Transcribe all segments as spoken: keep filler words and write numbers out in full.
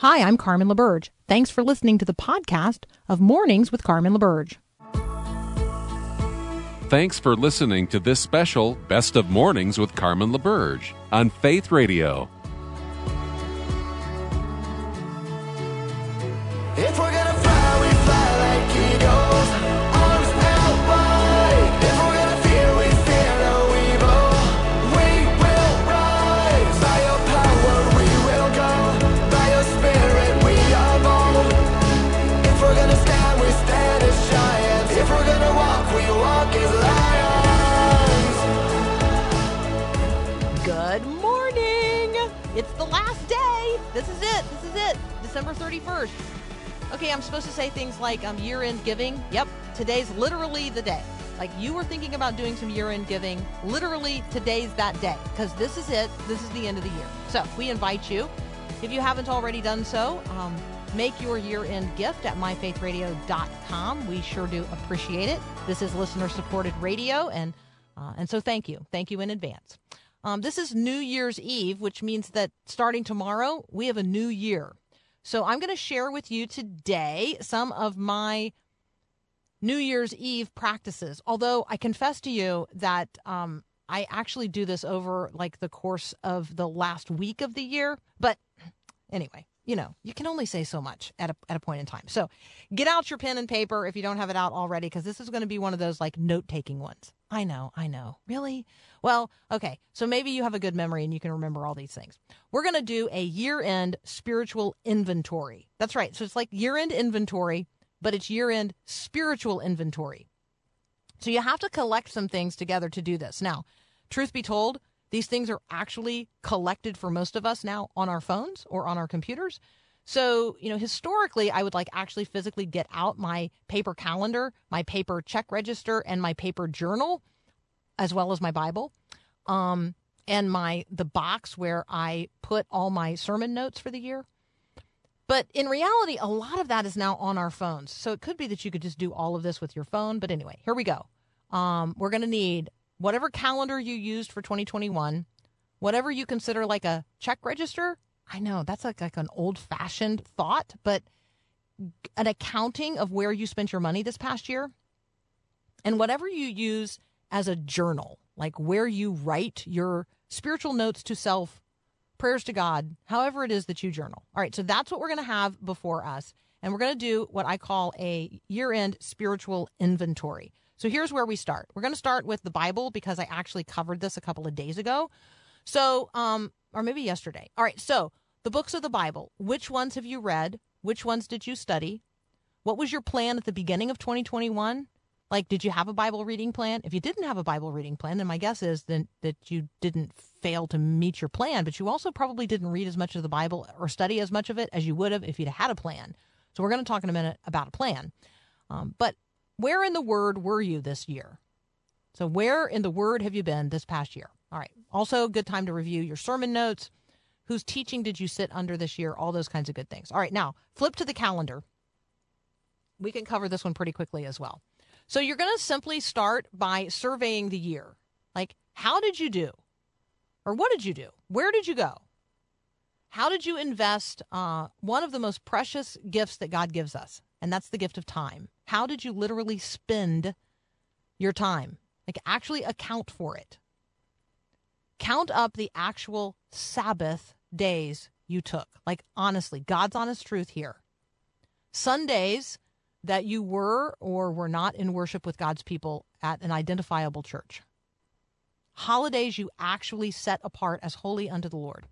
Hi, I'm Carmen LaBerge. Thanks for listening to the podcast of Mornings with Carmen LaBerge. Thanks for listening to this special Best of Mornings with Carmen LaBerge on Faith Radio. If we're gonna fly, we fly like eagles. It's the last day. This is it. This is it. December thirty-first. Okay, I'm supposed to say things like um, year-end giving. Yep, today's literally the day. Like you were thinking about doing some year-end giving. Literally, today's that day because this is it. This is the end of the year. So we invite you, if you haven't already done so, um, make your year-end gift at my faith radio dot com. We sure do appreciate it. This is listener-supported radio, and uh, and so thank you. Thank you in advance. Um, this is New Year's Eve, which means that starting tomorrow, we have a new year. So I'm going to share with you today some of my New Year's Eve practices. Although I confess to you that um, I actually do this over like the course of the last week of the year. But anyway, you know, you can only say so much at a, at a point in time. So get out your pen and paper if you don't have it out already, because this is going to be one of those like note-taking ones. I know, I know. Really? Well, okay, so maybe you have a good memory and you can remember all these things. We're going to do a year-end spiritual inventory. That's right. So it's like year-end inventory, but it's year-end spiritual inventory. So you have to collect some things together to do this. Now, truth be told, these things are actually collected for most of us now on our phones or on our computers. So, you know, historically, I would like actually physically get out my paper calendar, my paper check register, and my paper journal, as well as my Bible, um, and my the box where I put all my sermon notes for the year. But in reality, a lot of that is now on our phones. So it could be that you could just do all of this with your phone. But anyway, here we go. Um, we're going to need whatever calendar you used for twenty twenty-one, whatever you consider like a check register. I know that's like, like an old-fashioned thought, but an accounting of where you spent your money this past year, and whatever you use as a journal, like where you write your spiritual notes to self, prayers to God, however it is that you journal. All right, so that's what we're going to have before us, and we're going to do what I call a year-end spiritual inventory. So here's where we start. We're going to start with the Bible because I actually covered this a couple of days ago, so um, or maybe yesterday. All right, so the books of the Bible, which ones have you read? Which ones did you study? What was your plan at the beginning of twenty twenty-one? Like, did you have a Bible reading plan? If you didn't have a Bible reading plan, then my guess is then that you didn't fail to meet your plan, but you also probably didn't read as much of the Bible or study as much of it as you would have if you'd had a plan. So we're going to talk in a minute about a plan. Um, but where in the Word were you this year? So where in the Word have you been this past year? All right. Also, good time to review your sermon notes. Whose teaching did you sit under this year? All those kinds of good things. All right, now flip to the calendar. We can cover this one pretty quickly as well. So you're going to simply start by surveying the year. Like, how did you do? Or what did you do? Where did you go? How did you invest uh, one of the most precious gifts that God gives us? And that's the gift of time. How did you literally spend your time? Like, actually account for it. Count up the actual Sabbath days you took. Like, honestly, God's honest truth here. Sundays that you were or were not in worship with God's people at an identifiable church. Holidays you actually set apart as holy unto the Lord.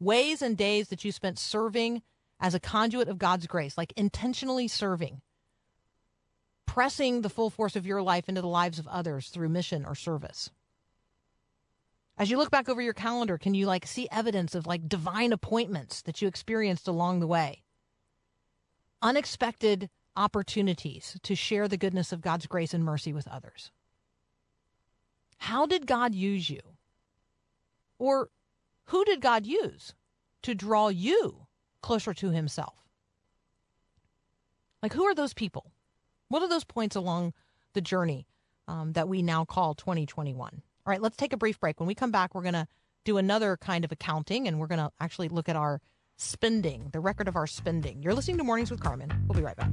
Ways and days that you spent serving as a conduit of God's grace, like intentionally serving, pressing the full force of your life into the lives of others through mission or service. As you look back over your calendar, can you like see evidence of like divine appointments that you experienced along the way? Unexpected opportunities to share the goodness of God's grace and mercy with others. How did God use you? Or who did God use to draw you closer to himself? Like, who are those people? What are those points along the journey um, that we now call twenty twenty-one? All right, let's take a brief break. When we come back, we're going to do another kind of accounting, and we're going to actually look at our spending, the record of our spending. You're listening to Mornings with Carmen. We'll be right back.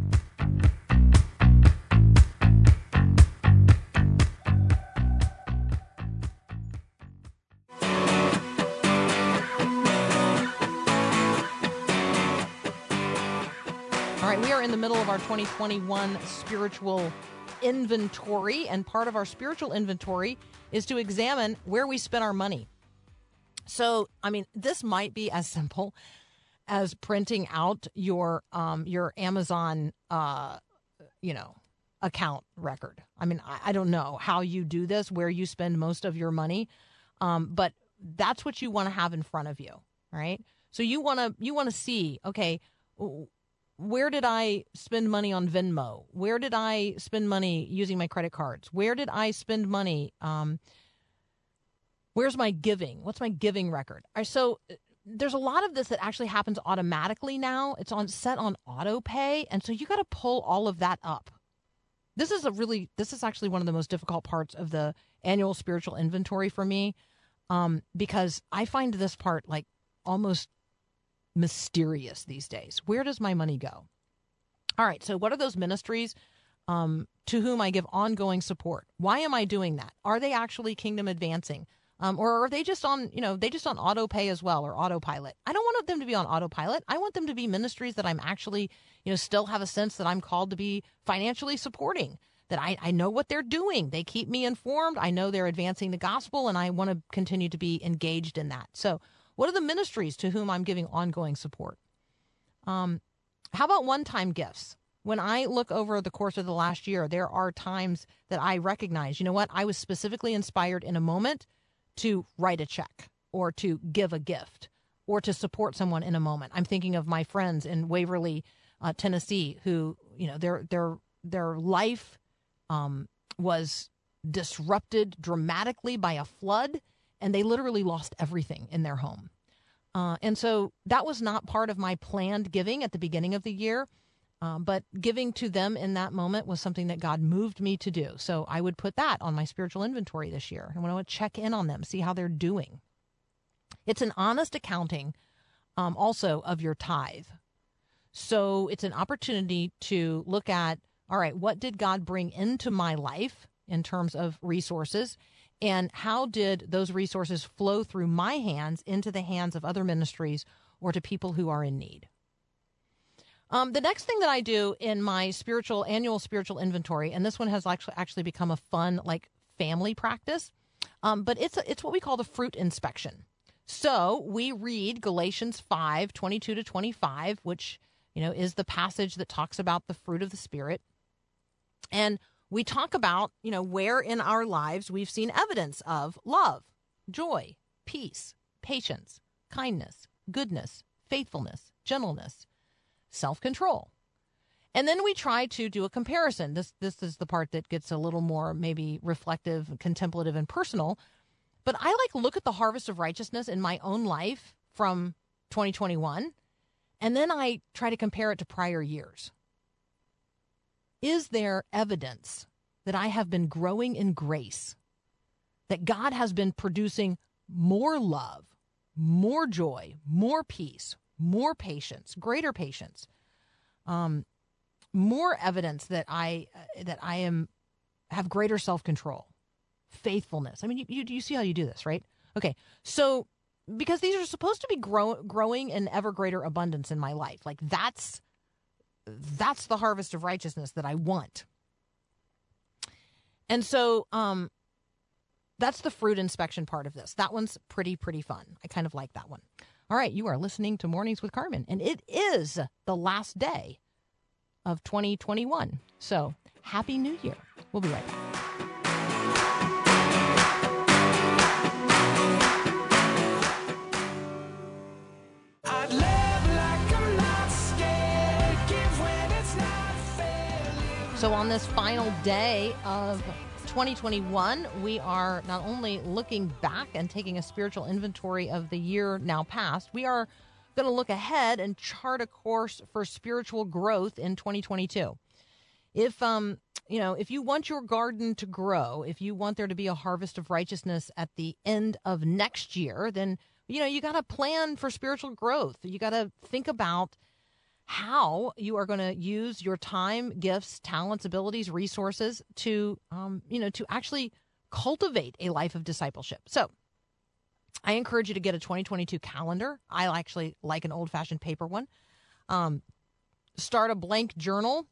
All right, we are in the middle of our twenty twenty-one spiritual inventory, and part of our spiritual inventory is to examine where we spend our money. So, I mean, this might be as simple as printing out your um, your Amazon, uh, you know, account record. I mean, I, I don't know how you do this, where you spend most of your money, um, but that's what you want to have in front of you, right? So you want to you want to see, okay, where did I spend money on Venmo? Where did I spend money using my credit cards? Where did I spend money? Um, where's my giving? What's my giving record? So there's a lot of this that actually happens automatically now. It's on set on auto pay. And so you got to pull all of that up. This is a really, this is actually one of the most difficult parts of the annual spiritual inventory for me, um, because I find this part like almost mysterious these days. Where does my money go? All right. So what are those ministries um, to whom I give ongoing support? Why am I doing that? Are they actually kingdom advancing? Um, or are they just on, you know, they just on auto pay as well, or autopilot? I don't want them to be on autopilot. I want them to be ministries that I'm actually, you know, still have a sense that I'm called to be financially supporting, that I, I know what they're doing. They keep me informed. I know they're advancing the gospel, and I want to continue to be engaged in that. So what are the ministries to whom I'm giving ongoing support? Um, how about one-time gifts? When I look over the course of the last year, there are times that I recognize, you know what, I was specifically inspired in a moment to write a check or to give a gift or to support someone in a moment. I'm thinking of my friends in Waverly, uh, Tennessee, who, you know, their their their life um, was disrupted dramatically by a flood, and they literally lost everything in their home. Uh, and so that was not part of my planned giving at the beginning of the year, um, but giving to them in that moment was something that God moved me to do. So I would put that on my spiritual inventory this year. I want to check in on them, see how they're doing. It's an honest accounting um, also of your tithe. So it's an opportunity to look at, all right, what did God bring into my life in terms of resources? And how did those resources flow through my hands into the hands of other ministries or to people who are in need? Um, the next thing that I do in my spiritual annual spiritual inventory, and this one has actually actually become a fun like family practice, um, but it's a, it's what we call the fruit inspection. So we read Galatians five twenty-two to twenty-five, which you know is the passage that talks about the fruit of the Spirit, and we talk about, you know, where in our lives we've seen evidence of love, joy, peace, patience, kindness, goodness, faithfulness, gentleness, self-control. And then we try to do a comparison. This this is the part that gets a little more maybe reflective, contemplative, and personal. But I like look at the harvest of righteousness in my own life from twenty twenty-one, and then I try to compare it to prior years. Is there evidence that I have been growing in grace, that God has been producing more love, more joy, more peace, more patience, greater patience, um, more evidence that I uh, that I am have greater self-control, faithfulness? I mean, you, you you see how you do this, right? Okay, so because these are supposed to be grow, growing in ever greater abundance in my life, like that's. That's the harvest of righteousness that I want. And so um, that's the fruit inspection part of this. That one's pretty, pretty fun. I kind of like that one. All right, you are listening to Mornings with Carmen, and it is the last day of twenty twenty-one. So happy New Year. We'll be right back. So on this final day of twenty twenty-one, we are not only looking back and taking a spiritual inventory of the year now past, we are going to look ahead and chart a course for spiritual growth in twenty twenty-two. If um, you know, if you want your garden to grow, if you want there to be a harvest of righteousness at the end of next year, then You know, you got to plan for spiritual growth. You got to think about how you are going to use your time, gifts, talents, abilities, resources to, um, you know, to actually cultivate a life of discipleship. So I encourage you to get a twenty twenty-two calendar. I actually like an old-fashioned paper one. Um, start a blank journal.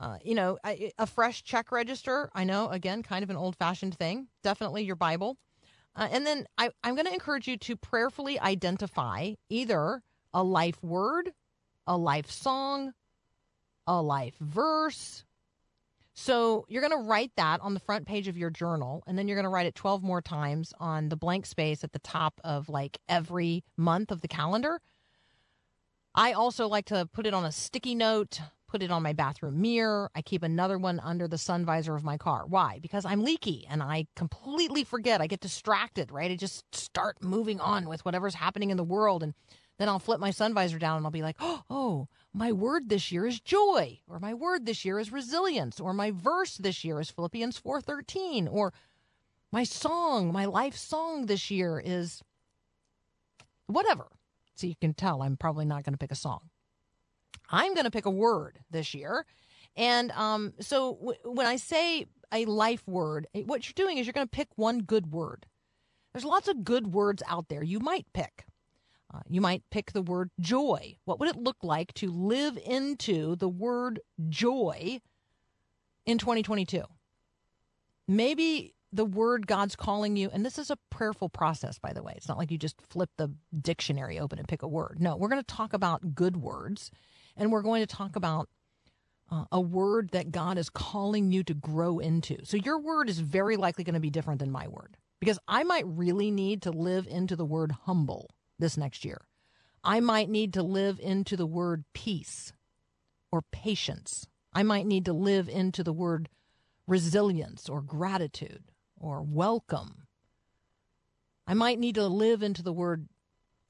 Uh, you know, a, a fresh check register. I know, again, kind of an old-fashioned thing. Definitely your Bible. Uh, and then I, I'm going to encourage you to prayerfully identify either a life word, a life song, a life verse. So you're going to write that on the front page of your journal, and then you're going to write it twelve more times on the blank space at the top of like every month of the calendar. I also like to put it on a sticky note, put it on my bathroom mirror. I keep another one under the sun visor of my car. Why? Because I'm leaky and I completely forget. I get distracted, right? I just start moving on with whatever's happening in the world, and then I'll flip my sun visor down and I'll be like, oh, my word this year is joy, or my word this year is resilience, or my verse this year is Philippians four thirteen, or my song, my life song this year is whatever. So you can tell I'm probably not going to pick a song. I'm going to pick a word this year. And um, so w- when I say a life word, what you're doing is you're going to pick one good word. There's lots of good words out there you might pick. Uh, you might pick the word joy. What would it look like to live into the word joy in twenty twenty-two? Maybe the word God's calling you, and this is a prayerful process, by the way. It's not like you just flip the dictionary open and pick a word. No, we're going to talk about good words, and we're going to talk about uh, a word that God is calling you to grow into. So your word is very likely going to be different than my word, because I might really need to live into the word humble this next year. I might need to live into the word peace or patience. I might need to live into the word resilience or gratitude or welcome. I might need to live into the word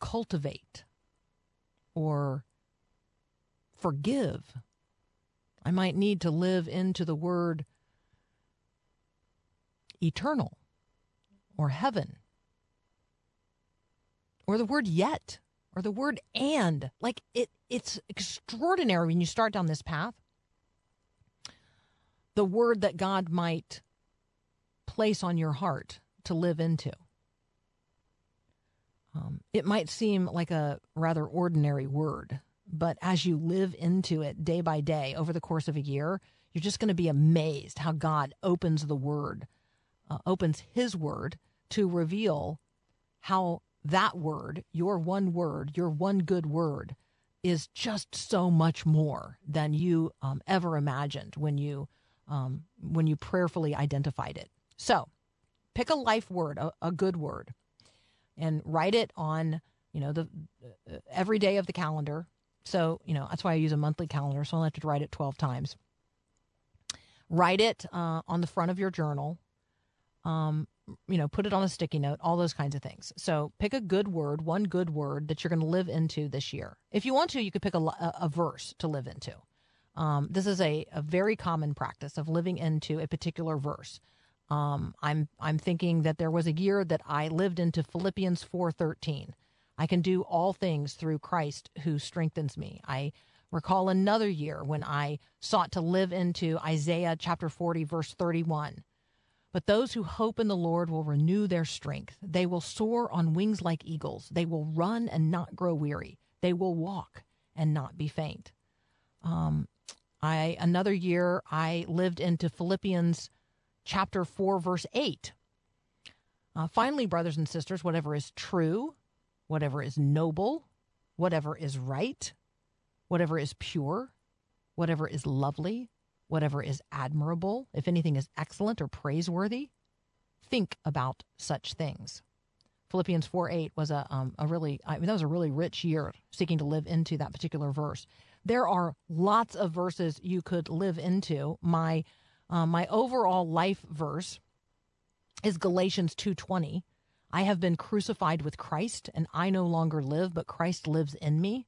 cultivate or forgive. I might need to live into the word eternal or heaven, or the word yet, or the word and. Like, it, it's extraordinary when you start down this path, the word that God might place on your heart to live into. Um, it might seem like a rather ordinary word, but as you live into it day by day over the course of a year, you're just going to be amazed how God opens the word, uh, opens his word to reveal how that word, your one word, your one good word, is just so much more than you um, ever imagined when you um, when you prayerfully identified it. So pick a life word, a, a good word, and write it on, you know, the uh, every day of the calendar. So, you know, that's why I use a monthly calendar, so I only have to write it twelve times. Write it uh, on the front of your journal. Um, you know, put it on a sticky note, all those kinds of things. So pick a good word, one good word that you're going to live into this year. If you want to, you could pick a, a verse to live into. Um, this is a, a very common practice of living into a particular verse. Um, I'm I'm thinking that there was a year that I lived into Philippians four thirteen. I can do all things through Christ who strengthens me. I recall another year when I sought to live into Isaiah chapter forty, verse thirty-one. But those who hope in the Lord will renew their strength. They will soar on wings like eagles. They will run and not grow weary. They will walk and not be faint. Um, I another year, I lived into Philippians chapter four, verse eight. Uh, Finally, brothers and sisters, whatever is true, whatever is noble, whatever is right, whatever is pure, whatever is lovely, whatever is admirable, if anything is excellent or praiseworthy, think about such things. Philippians four eight was a um, a really, I mean, that was a really rich year seeking to live into that particular verse. There are lots of verses you could live into. My uh, my overall life verse is Galatians two twenty. I have been crucified with Christ, and I no longer live, but Christ lives in me.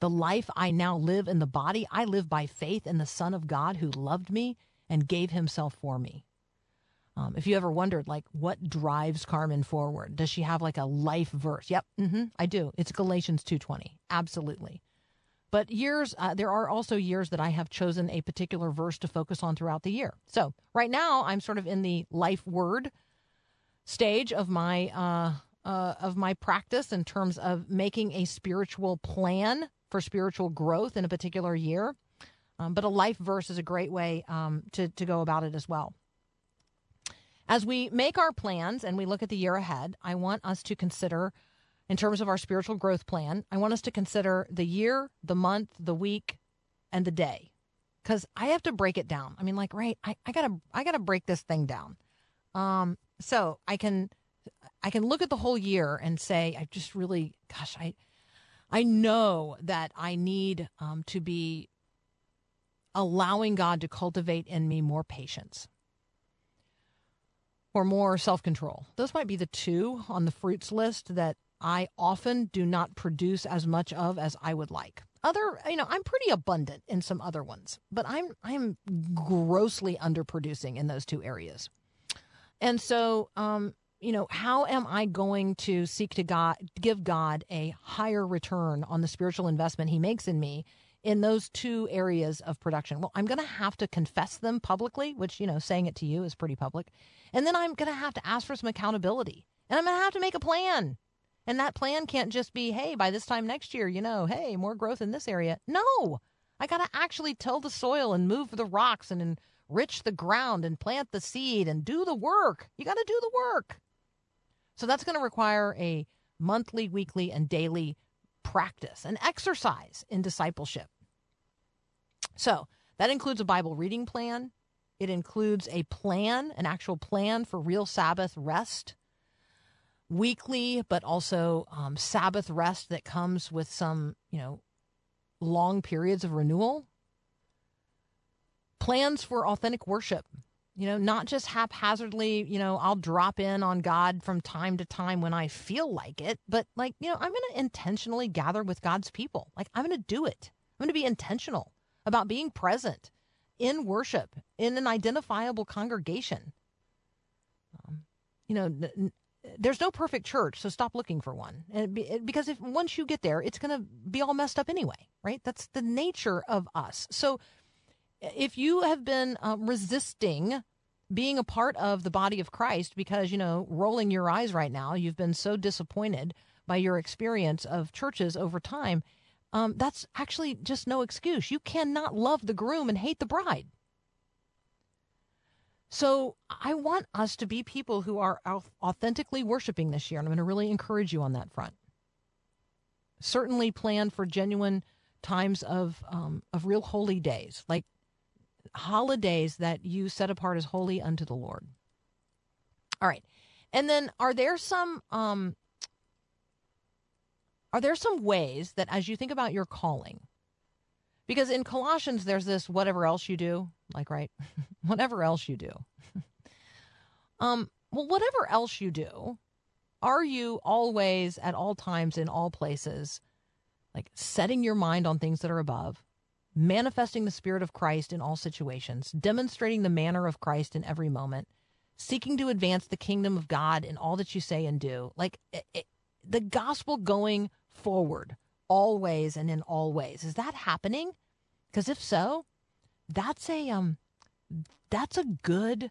The life I now live in the body, I live by faith in the Son of God who loved me and gave himself for me. Um, if you ever wondered, like, what drives Carmen forward? Does she have, like, a life verse? Yep, mm-hmm, I do. It's Galatians two twenty. Absolutely. But years, uh, there are also years that I have chosen a particular verse to focus on throughout the year. So right now, I'm sort of in the life word stage of my uh, uh, of my practice in terms of making a spiritual plan for spiritual growth in a particular year. Um, but a life verse is a great way um, to to go about it as well. As we make our plans and we look at the year ahead, I want us to consider, in terms of our spiritual growth plan, I want us to consider the year, the month, the week, and the day. Because I have to break it down. I mean, like, right, I, I gotta I gotta break this thing down. Um, so I can I can look at the whole year and say, I just really, gosh, I I know that I need um, to be allowing God to cultivate in me more patience. Or more self-control. Those might be the two on the fruits list that I often do not produce as much of as I would like. Other, you know, I'm pretty abundant in some other ones, but I'm I'm grossly underproducing in those two areas. And so, um, you know, how am I going to seek to God, give God a higher return on the spiritual investment He makes in me in those two areas of production? Well, I'm going to have to confess them publicly, which, you know, saying it to you is pretty public. And then I'm going to have to ask for some accountability. And I'm going to have to make a plan. And that plan can't just be, hey, by this time next year, you know, hey, more growth in this area. No, I got to actually till the soil and move the rocks and enrich the ground and plant the seed and do the work. You got to do the work. So that's going to require a monthly, weekly, and daily practice, an exercise in discipleship. So that includes a Bible reading plan. It includes a plan, an actual plan for real Sabbath rest, weekly, but also um, Sabbath rest that comes with some, you know, long periods of renewal. Plans for authentic worship, you know, not just haphazardly, you know, I'll drop in on God from time to time when I feel like it, but like, you know, I'm going to intentionally gather with God's people. Like, I'm going to do it. I'm going to be intentional about being present in worship, in an identifiable congregation. Um, you know, n- n- there's no perfect church, so stop looking for one. And it be, it, because if once you get there, it's going to be all messed up anyway, right? That's the nature of us. So if you have been uh, resisting being a part of the body of Christ because, you know, rolling your eyes right now, you've been so disappointed by your experience of churches over time, Um, that's actually just no excuse. You cannot love the groom and hate the bride. So I want us to be people who are authentically worshiping this year, and I'm going to really encourage you on that front. Certainly plan for genuine times of um, of real holy days, like holidays that you set apart as holy unto the Lord. All right. And then are there some... Um, Are there some ways that as you think about your calling, because in Colossians, there's this whatever else you do, like, right, whatever else you do. um, well, whatever else you do, are you always at all times in all places, like setting your mind on things that are above, manifesting the Spirit of Christ in all situations, demonstrating the manner of Christ in every moment, seeking to advance the kingdom of God in all that you say and do? Like it, it, the gospel going forward, always and in all ways. Is that happening? Because if so, that's a um, that's a good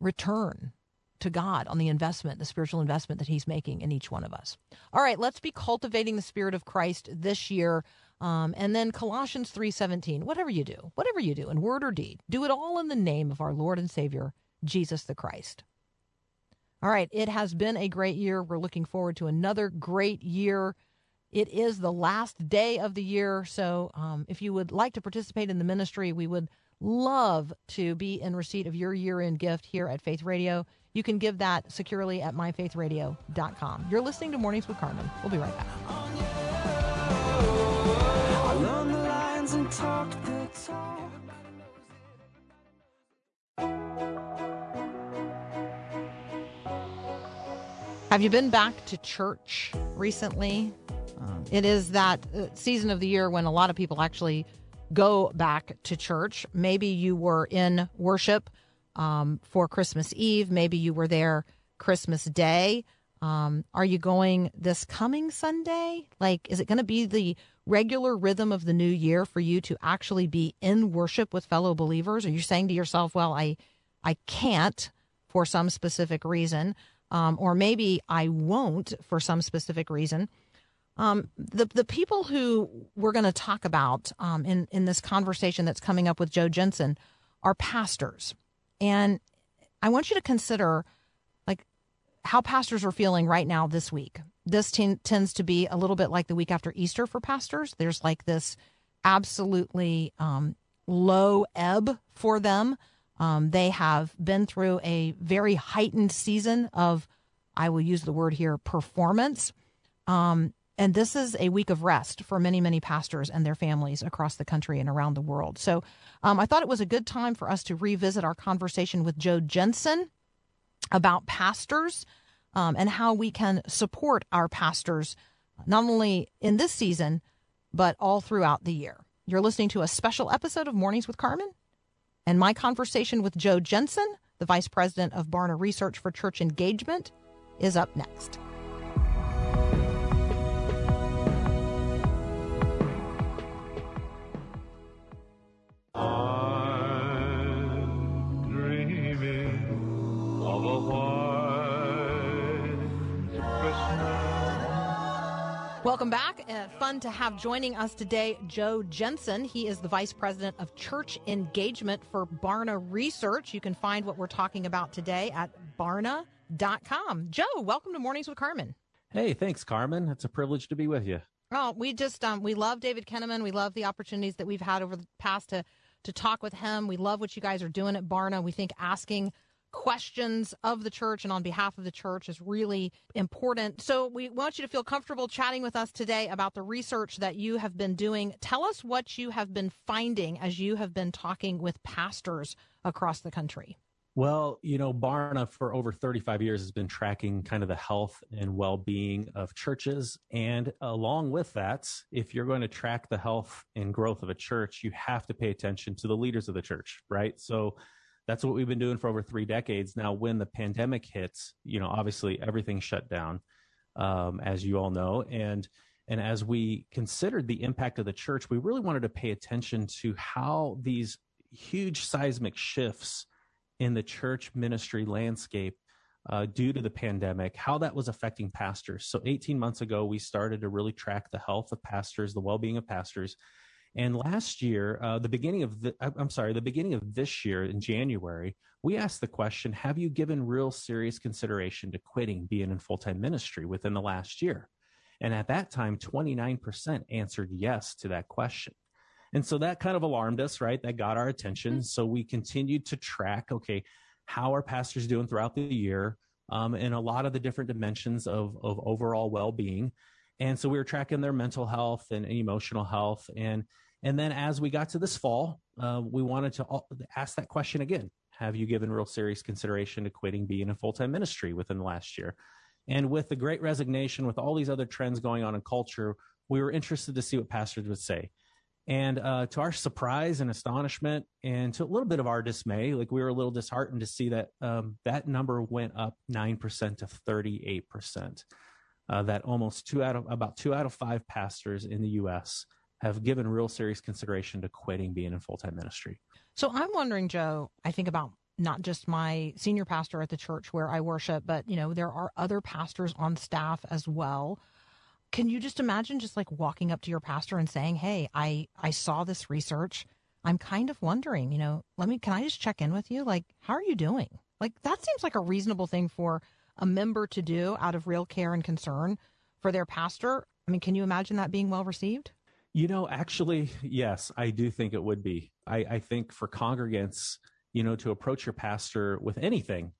return to God on the investment, the spiritual investment that He's making in each one of us. All right, let's be cultivating the Spirit of Christ this year, um, and then Colossians three seventeen. Whatever you do, whatever you do, in word or deed, do it all in the name of our Lord and Savior Jesus the Christ. All right, it has been a great year. We're looking forward to another great year. It is the last day of the year, so um, if you would like to participate in the ministry, we would love to be in receipt of your year-end gift here at Faith Radio. You can give that securely at my faith radio dot com. You're listening to Mornings with Carmen. We'll be right back. I learned the lines and talked the talk. Have you been back to church recently? Um, it is that season of the year when a lot of people actually go back to church. Maybe you were in worship um, for Christmas Eve. Maybe you were there Christmas Day. Um, are you going this coming Sunday? Like, is it going to be the regular rhythm of the new year for you to actually be in worship with fellow believers? Are you saying to yourself, well, I, I can't for some specific reason, um, or maybe I won't for some specific reason? Um, the the people who we're going to talk about um, in, in this conversation that's coming up with Joe Jensen are pastors. And I want you to consider like how pastors are feeling right now this week. This t- tends to be a little bit like the week after Easter for pastors. There's like this absolutely um, low ebb for them. Um, they have been through a very heightened season of, I will use the word here, performance. Um, and this is a week of rest for many, many pastors and their families across the country and around the world. So um, I thought it was a good time for us to revisit our conversation with Joe Jensen about pastors um, and how we can support our pastors, not only in this season, but all throughout the year. You're listening to a special episode of Mornings with Carmen. And my conversation with Joe Jensen, the Vice President of Barna Research for Church Engagement, is up next. I'm dreaming of a white Christmas. Welcome back. Uh, fun to have joining us today, Joe Jensen. He is the Vice President of Church Engagement for Barna Research. You can find what we're talking about today at barna dot com. Joe, welcome to Mornings with Carmen. Hey, thanks, Carmen. It's a privilege to be with you. Oh, we just, um, we love David Kinnaman. We love the opportunities that we've had over the past to to talk with him. We love what you guys are doing at Barna. We think asking questions of the church and on behalf of the church is really important. So we want you to feel comfortable chatting with us today about the research that you have been doing. Tell us what you have been finding as you have been talking with pastors across the country. Well, you know, Barna for over thirty-five years has been tracking kind of the health and well-being of churches. And along with that, if you're going to track the health and growth of a church, you have to pay attention to the leaders of the church, right? So that's what we've been doing for over three decades. Now, when the pandemic hits, you know, obviously everything shut down, um, as you all know. And and as we considered the impact of the church, we really wanted to pay attention to how these huge seismic shifts in the church ministry landscape uh, due to the pandemic, how that was affecting pastors. So eighteen months ago, we started to really track the health of pastors, the well-being of pastors. And last year, uh, the beginning of the, I'm sorry, the beginning of this year in January, we asked the question, have you given real serious consideration to quitting being in full-time ministry within the last year? And at that time, twenty-nine percent answered yes to that question. And so that kind of alarmed us, right? That got our attention. Mm-hmm. So we continued to track, okay, how are pastors doing throughout the year um, in a lot of the different dimensions of, of overall well-being. And so we were tracking their mental health and emotional health. And and then as we got to this fall, uh, we wanted to ask that question again. Have you given real serious consideration to quitting being a full-time ministry within the last year? And with the Great Resignation, with all these other trends going on in culture, we were interested to see what pastors would say. And uh, to our surprise and astonishment, and to a little bit of our dismay, like we were a little disheartened to see that um, that number went up nine percent to thirty-eight percent. Uh, that almost two out of about two out of five pastors in the U S have given real serious consideration to quitting being in full-time ministry. So I'm wondering, Joe, I think about not just my senior pastor at the church where I worship, but, you know, there are other pastors on staff as well. Can you just imagine just like walking up to your pastor and saying, hey, I, I saw this research. I'm kind of wondering, you know, let me, can I just check in with you? Like, how are you doing? Like, that seems like a reasonable thing for a member to do out of real care and concern for their pastor. I mean, can you imagine that being well received? You know, actually, yes, I do think it would be. I, I think for congregants, you know, to approach your pastor with anything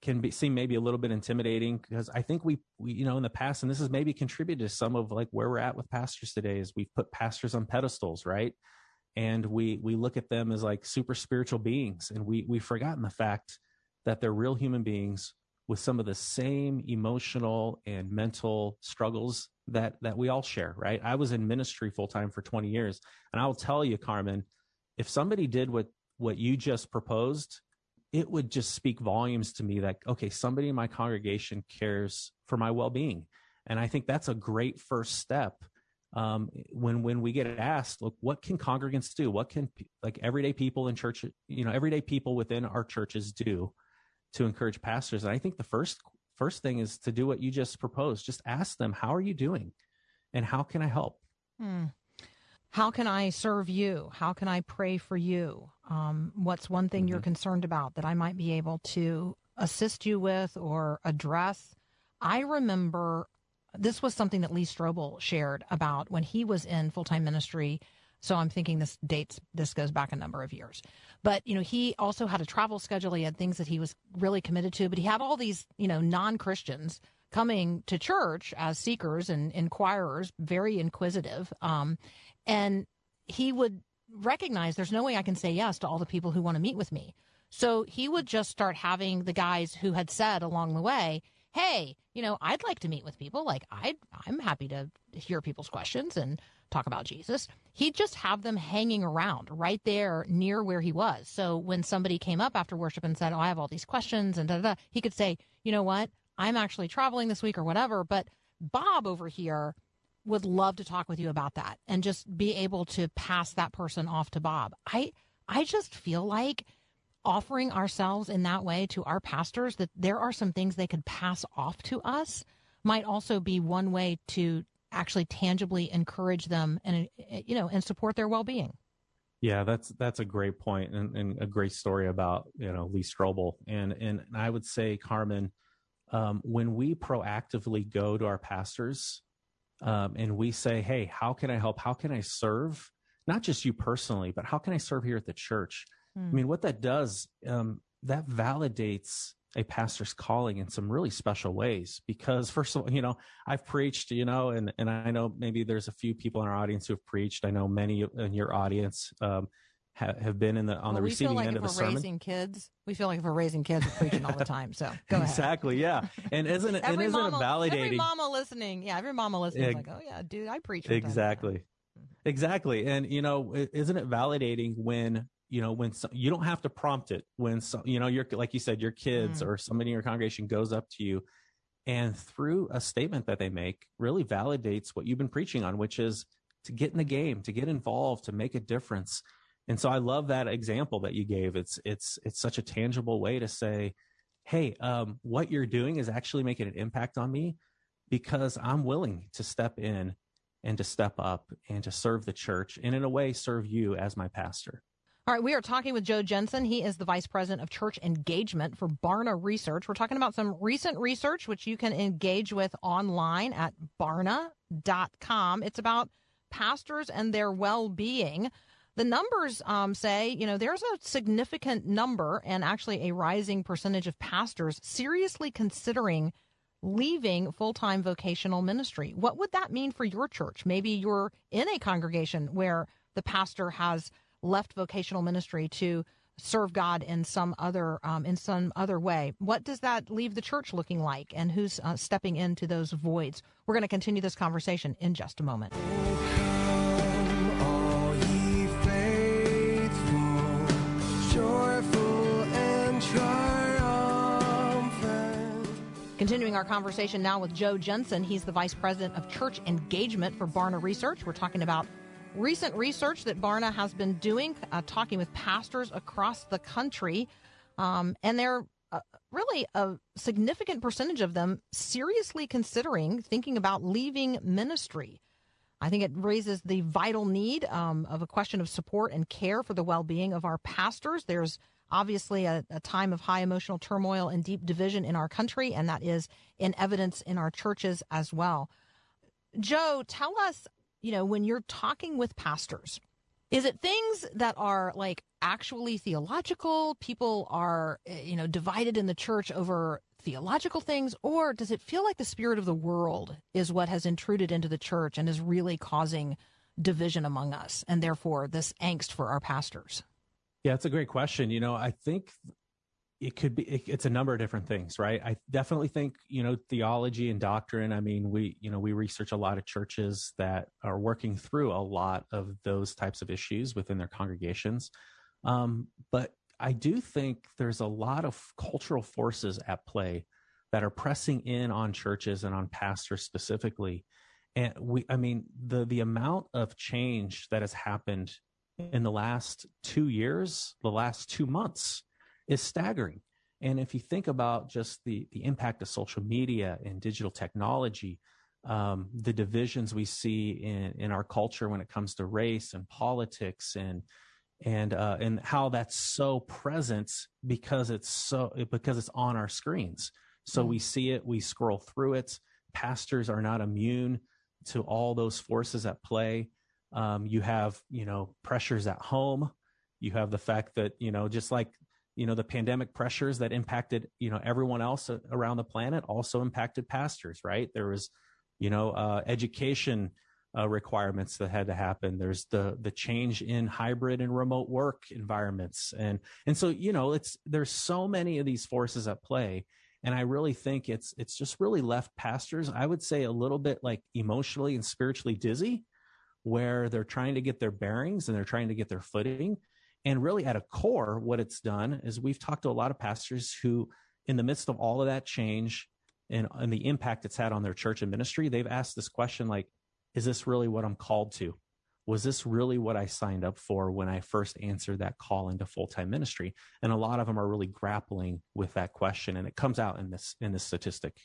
can be seem maybe a little bit intimidating, because I think we, we, you know, in the past, and this has maybe contributed to some of like where we're at with pastors today, is we've put pastors on pedestals, right? And we we look at them as like super spiritual beings, and we we've forgotten the fact that they're real human beings with some of the same emotional and mental struggles that that we all share, right? I was in ministry full-time for twenty years, and I'll tell you, Carmen, if somebody did what what you just proposed, it would just speak volumes to me that, okay, somebody in my congregation cares for my well-being. And I think that's a great first step. Um, when, when we get asked, look, what can congregants do? What can like everyday people in church, you know, everyday people within our churches do to encourage pastors? And I think the first, first thing is to do what you just proposed. Just ask them, how are you doing? And how can I help? Hmm. How can I serve you? How can I pray for you? Um, what's one thing mm-hmm. you're concerned about that I might be able to assist you with or address? I remember this was something that Lee Strobel shared about when he was in full-time ministry. So I'm thinking this dates, this goes back a number of years. But, you know, he also had a travel schedule. He had things that he was really committed to, but he had all these, you know, non-Christians coming to church as seekers and inquirers, very inquisitive. Um, and he would recognize there's no way I can say yes to all the people who want to meet with me. So he would just start having the guys who had said along the way, hey, you know, I'd like to meet with people. Like, I, I'm happy to hear people's questions and talk about Jesus. He'd just have them hanging around right there near where he was. So when somebody came up after worship and said, oh, I have all these questions and da da da, he could say, you know what? I'm actually traveling this week or whatever, but Bob over here would love to talk with you about that, and just be able to pass that person off to Bob. I I just feel like offering ourselves in that way to our pastors, that there are some things they could pass off to us, might also be one way to actually tangibly encourage them and, you know, and support their well-being. Yeah, that's that's a great point and, and a great story about, you know, Lee Strobel. And, and I would say, Carmen, Um, when we proactively go to our pastors um, and we say, hey, how can I help? How can I serve? Not just you personally, but how can I serve here at the church? Mm. I mean, what that does, um, that validates a pastor's calling in some really special ways. Because first of all, you know, I've preached, you know, and, and I know maybe there's a few people in our audience who have preached. I know many in your audience um, ha- have been in the on well, the receiving like end of the sermon. Raising kids. We feel like if we're raising kids, we're preaching all the time. So go ahead. Exactly, yeah. And isn't it, every and isn't mama, it validating? Every mama listening, yeah, every mama listening is like, oh, yeah, dude, I preach. Exactly, exactly. And, you know, isn't it validating when, you know, when so, you don't have to prompt it, when, so, you know, you're, like you said, your kids mm. or somebody in your congregation goes up to you and through a statement that they make really validates what you've been preaching on, which is to get in the game, to get involved, to make a difference. And so I love that example that you gave. It's it's it's such a tangible way to say, hey, um, what you're doing is actually making an impact on me, because I'm willing to step in and to step up and to serve the church and in a way serve you as my pastor. All right, we are talking with Joe Jensen. He is the Vice President of Church Engagement for Barna Research. We're talking about some recent research which you can engage with online at barna dot com. It's about pastors and their well-being. The numbers um, say, you know, there's a significant number and actually a rising percentage of pastors seriously considering leaving full-time vocational ministry. What would that mean for your church? Maybe you're in a congregation where the pastor has left vocational ministry to serve God in some other um, in some other way. What does that leave the church looking like, and who's uh, stepping into those voids? We're going to continue this conversation in just a moment. Continuing our conversation now with Joe Jensen. He's the Vice President of Church Engagement for Barna Research. We're talking about recent research that Barna has been doing, uh, talking with pastors across the country. Um, and they're uh, really a significant percentage of them seriously considering thinking about leaving ministry. I think it raises the vital need um, of a question of support and care for the well-being of our pastors. There's obviously a, a time of high emotional turmoil and deep division in our country, and that is in evidence in our churches as well. Joe, tell us, you know, when you're talking with pastors, is it things that are like actually theological? People are, you know, divided in the church over theological things, or does it feel like the spirit of the world is what has intruded into the church and is really causing division among us, and therefore this angst for our pastors? Yeah, that's a great question. You know, I think it could be, it, it's a number of different things, right? I definitely think, you know, theology and doctrine. I mean, we, you know, we research a lot of churches that are working through a lot of those types of issues within their congregations. Um, but I do think there's a lot of cultural forces at play that are pressing in on churches and on pastors specifically. And we, I mean, the, the amount of change that has happened in the last two years, the last two months is staggering. And if you think about just the, the impact of social media and digital technology, um, the divisions we see in, in our culture when it comes to race and politics and, and, uh, and how that's so present because it's so, because it's on our screens. So mm-hmm. we see it, we scroll through it. Pastors are not immune to all those forces at play. Um, you have, you know, pressures at home. You have the fact that, you know, just like, you know, the pandemic pressures that impacted, you know, everyone else around the planet also impacted pastors, right? There was, you know, uh, education uh, requirements that had to happen. There's the, the change in hybrid and remote work environments. And, and so, you know, it's, there's so many of these forces at play. And I really think it's, it's just really left pastors, I would say, a little bit like emotionally and spiritually dizzy, where they're trying to get their bearings and they're trying to get their footing. And really at a core, what it's done is we've talked to a lot of pastors who, in the midst of all of that change and, and the impact it's had on their church and ministry, they've asked this question, like, is this really what I'm called to? Was this really what I signed up for when I first answered that call into full-time ministry? And a lot of them are really grappling with that question. And it comes out in this, in this statistic.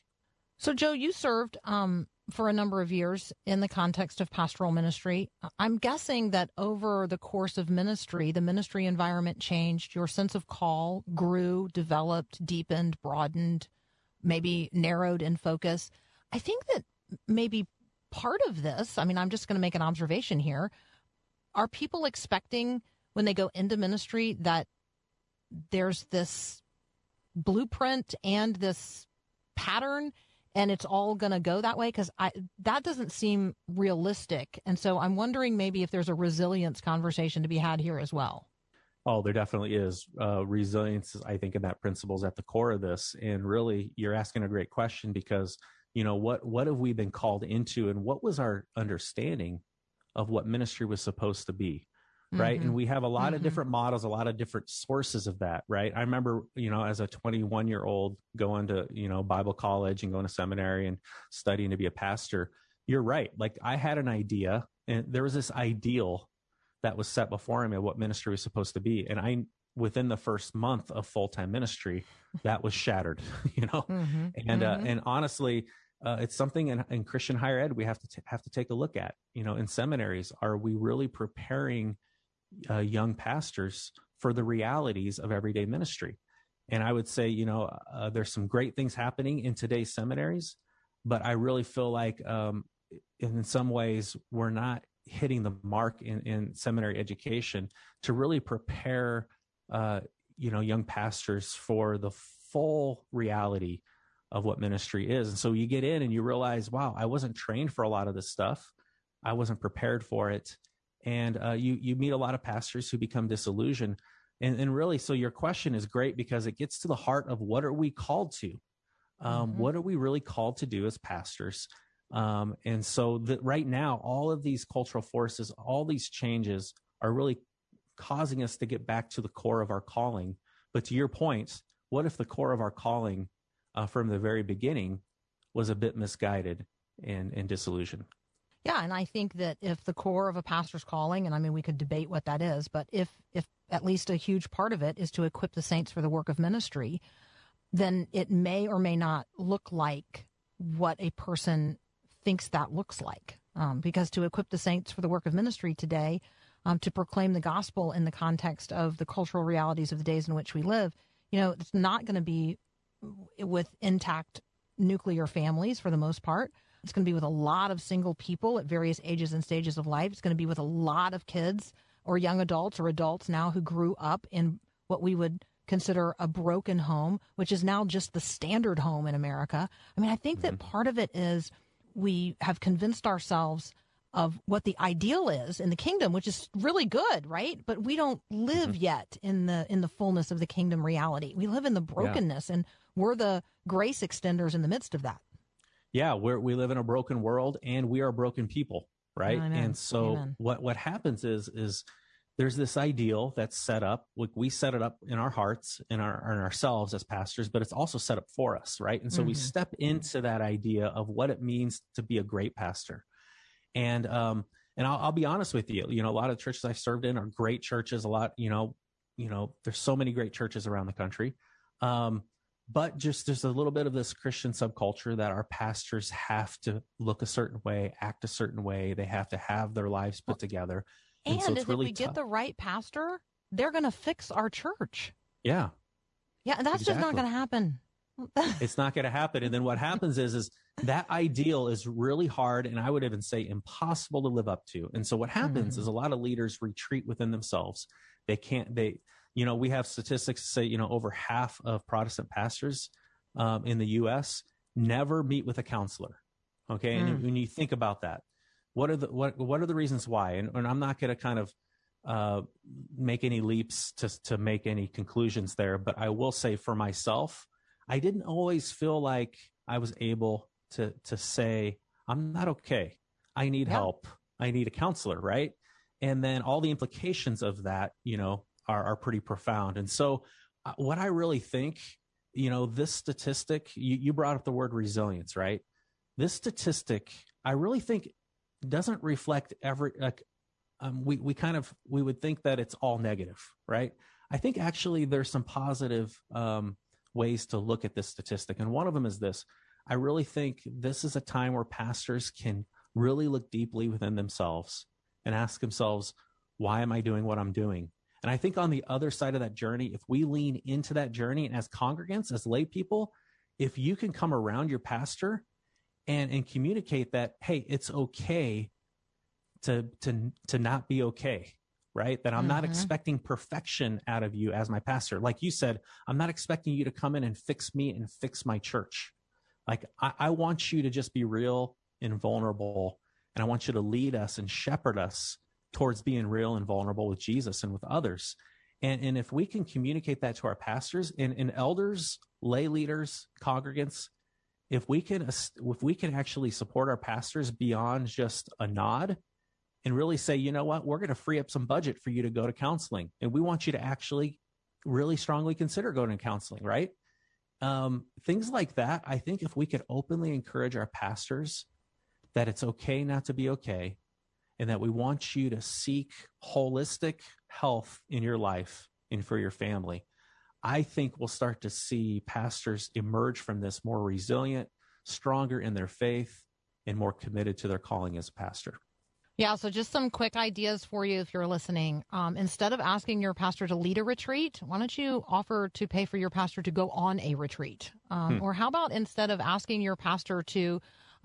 So Joe, you served, um, for a number of years in the context of pastoral ministry. I'm guessing that over the course of ministry, the ministry environment changed, your sense of call grew, developed, deepened, broadened, maybe narrowed in focus. I think that maybe part of this, I mean, I'm just going to make an observation here. Are people expecting when they go into ministry that there's this blueprint and this pattern and it's all going to go that way? Because I that doesn't seem realistic. And so I'm wondering maybe if there's a resilience conversation to be had here as well. Oh, there definitely is. Uh, resilience, I think, in that principle is at the core of this. And really, you're asking a great question because, you know, what what have we been called into and what was our understanding of what ministry was supposed to be, right? Mm-hmm. And we have a lot mm-hmm. of different models, a lot of different sources of that, right? I remember, you know, as a twenty-one-year-old going to, you know, Bible college and going to seminary and studying to be a pastor, you're right. Like I had an idea and there was this ideal that was set before me of what ministry was supposed to be. And I, within the first month of full-time ministry, that was shattered, you know? Mm-hmm. And, mm-hmm. Uh, and honestly, uh, it's something in, in Christian higher ed, we have to t- have to take a look at, you know, in seminaries, are we really preparing Uh, young pastors for the realities of everyday ministry? And I would say, you know, uh, there's some great things happening in today's seminaries, but I really feel like um, in some ways we're not hitting the mark in, in seminary education to really prepare, uh, you know, young pastors for the full reality of what ministry is. And so you get in and you realize, wow, I wasn't trained for a lot of this stuff. I wasn't prepared for it. And uh, you you meet a lot of pastors who become disillusioned. And, and really, so your question is great because it gets to the heart of what are we called to? Um, mm-hmm. What are we really called to do as pastors? Um, and so that right now, all of these cultural forces, all these changes are really causing us to get back to the core of our calling. But to your point, what if the core of our calling uh, from the very beginning was a bit misguided and, and disillusioned? Yeah, and I think that if the core of a pastor's calling, and I mean, we could debate what that is, but if if at least a huge part of it is to equip the saints for the work of ministry, then it may or may not look like what a person thinks that looks like. Um, because to equip the saints for the work of ministry today, um, to proclaim the gospel in the context of the cultural realities of the days in which we live, you know, it's not going to be with intact nuclear families for the most part. It's going to be with a lot of single people at various ages and stages of life. It's going to be with a lot of kids or young adults or adults now who grew up in what we would consider a broken home, which is now just the standard home in America. I mean, I think mm-hmm. that part of it is we have convinced ourselves of what the ideal is in the kingdom, which is really good, right? But we don't live mm-hmm. yet in the in the fullness of the kingdom reality. We live in the brokenness, yeah. and we're the grace extenders in the midst of that. Yeah, we we live in a broken world and we are broken people, right? And so Amen. what what happens is is there's this ideal that's set up. Like we set it up in our hearts and our, in ourselves as pastors, but it's also set up for us, right? And so mm-hmm. we step into that idea of what it means to be a great pastor. And, um, and I'll, I'll be honest with you, you know, a lot of the churches I've served in are great churches. A lot, you know, you know, there's so many great churches around the country. Um, but just, there's a little bit of this Christian subculture that our pastors have to look a certain way, act a certain way. They have to have their lives put together. And, and so it's if really we tough. Get the right pastor, they're going to fix our church. Yeah. Yeah. And that's exactly. just not going to happen. It's not going to happen. And then what happens is, is that ideal is really hard. And I would even say impossible to live up to. And so what happens mm. is a lot of leaders retreat within themselves. They can't, they, you know, we have statistics to say, you know, over half of Protestant pastors um, in the U S never meet with a counselor. Okay. Mm. And when you think about that, What are the what what are the reasons why? And, and I'm not going to kind of uh, make any leaps to to make any conclusions there, but I will say for myself, I didn't always feel like I was able to to say I'm not okay. I need yeah. help. I need a counselor, right? And then all the implications of that, you know, are are pretty profound. And so, uh, what I really think, you know, this statistic you, you brought up the word resilience, right? This statistic, I really think. Doesn't reflect every, like, um, we, we kind of, we would think that it's all negative, right? I think actually there's some positive, um, ways to look at this statistic. And one of them is this. I really think this is a time where pastors can really look deeply within themselves and ask themselves, why am I doing what I'm doing? And I think on the other side of that journey, if we lean into that journey and as congregants, as lay people, if you can come around your pastor And and communicate that, hey, it's okay to to to not be okay, right? That I'm mm-hmm. not expecting perfection out of you as my pastor. Like you said, I'm not expecting you to come in and fix me and fix my church. Like I, I want you to just be real and vulnerable. And I want you to lead us and shepherd us towards being real and vulnerable with Jesus and with others. And and if we can communicate that to our pastors and, and elders, lay leaders, congregants, If we can, if we can actually support our pastors beyond just a nod and really say, you know what, we're going to free up some budget for you to go to counseling. And we want you to actually really strongly consider going to counseling, right? Um, things like that. I think if we could openly encourage our pastors that it's okay not to be okay and that we want you to seek holistic health in your life and for your family, I think we'll start to see pastors emerge from this more resilient, stronger in their faith, and more committed to their calling as a pastor. Yeah, so just some quick ideas for you if you're listening. Um, instead of asking your pastor to lead a retreat, why don't you offer to pay for your pastor to go on a retreat? Um, hmm. Or how about instead of asking your pastor to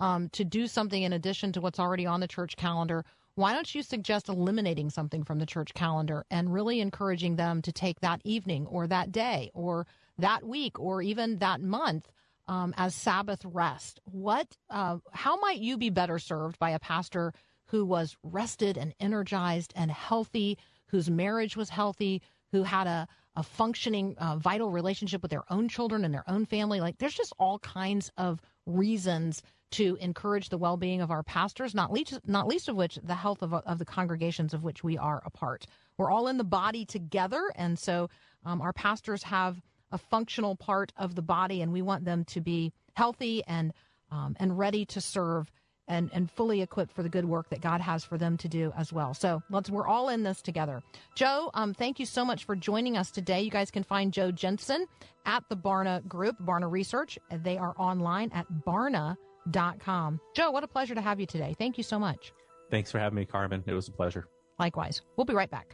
um, to do something in addition to what's already on the church calendar, why don't you suggest eliminating something from the church calendar and really encouraging them to take that evening or that day or that week or even that month um, as Sabbath rest? What? Uh, how might you be better served by a pastor who was rested and energized and healthy, whose marriage was healthy, who had a, a functioning, uh, vital relationship with their own children and their own family? Like, there's just all kinds of reasons to encourage the well-being of our pastors, not least, not least of which the health of, of the congregations of which we are a part. We're all in the body together, and so um, our pastors have a functional part of the body, and we want them to be healthy and um, and ready to serve and and fully equipped for the good work that God has for them to do as well. So let's we're all in this together. Joe, um, thank you so much for joining us today. You guys can find Joe Jensen at the Barna Group, Barna Research. They are online at barna dot com. Dot com. Joe, what a pleasure to have you today. Thank you so much. Thanks for having me, Carmen. It was a pleasure. Likewise. We'll be right back.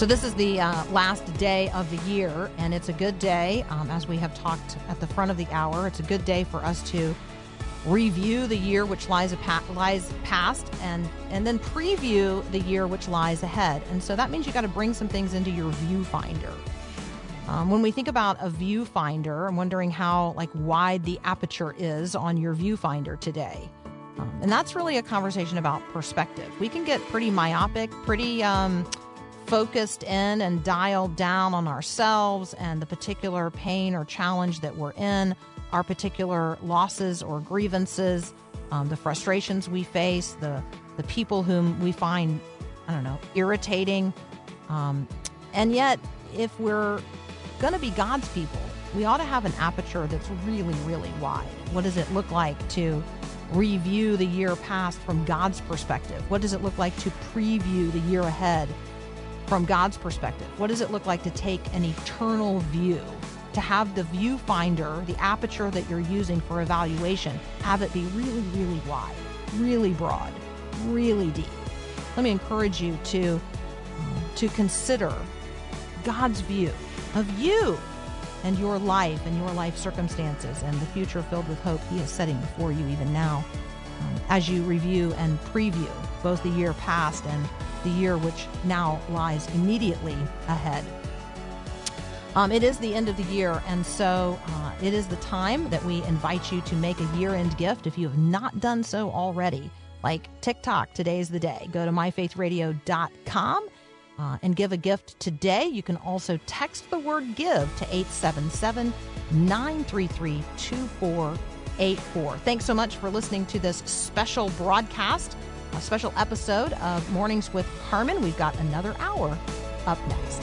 So this is the uh, last day of the year, and it's a good day. Um, as we have talked at the front of the hour, it's a good day for us to review the year which lies, pa- lies past, and, and then preview the year which lies ahead. And so that means you got to bring some things into your viewfinder. Um, when we think about a viewfinder, I'm wondering how like wide the aperture is on your viewfinder today. Um, and that's really a conversation about perspective. We can get pretty myopic, pretty um, focused in and dialed down on ourselves and the particular pain or challenge that we're in, our particular losses or grievances, um, the frustrations we face, the, the people whom we find, I don't know, irritating. Um, and yet, if we're going to be God's people, we ought to have an aperture that's really, really wide. What does it look like to review the year past from God's perspective? What does it look like to preview the year ahead from God's perspective? What does it look like to take an eternal view? To have the viewfinder, the aperture that you're using for evaluation, have it be really, really wide, really broad, really deep. Let me encourage you to, to consider God's view of you and your life and your life circumstances and the future filled with hope He is setting before you even now, um, as you review and preview both the year past and the year which now lies immediately ahead. Um, it is the end of the year, and so uh, it is the time that we invite you to make a year-end gift if you have not done so already. Like TikTok, today's the day. Go to my faith radio dot com uh, and give a gift today. You can also text the word GIVE to eight seven seven, nine three three, two four eight four. Thanks so much for listening to this special broadcast, a special episode of Mornings with Carmen. We've got another hour up next.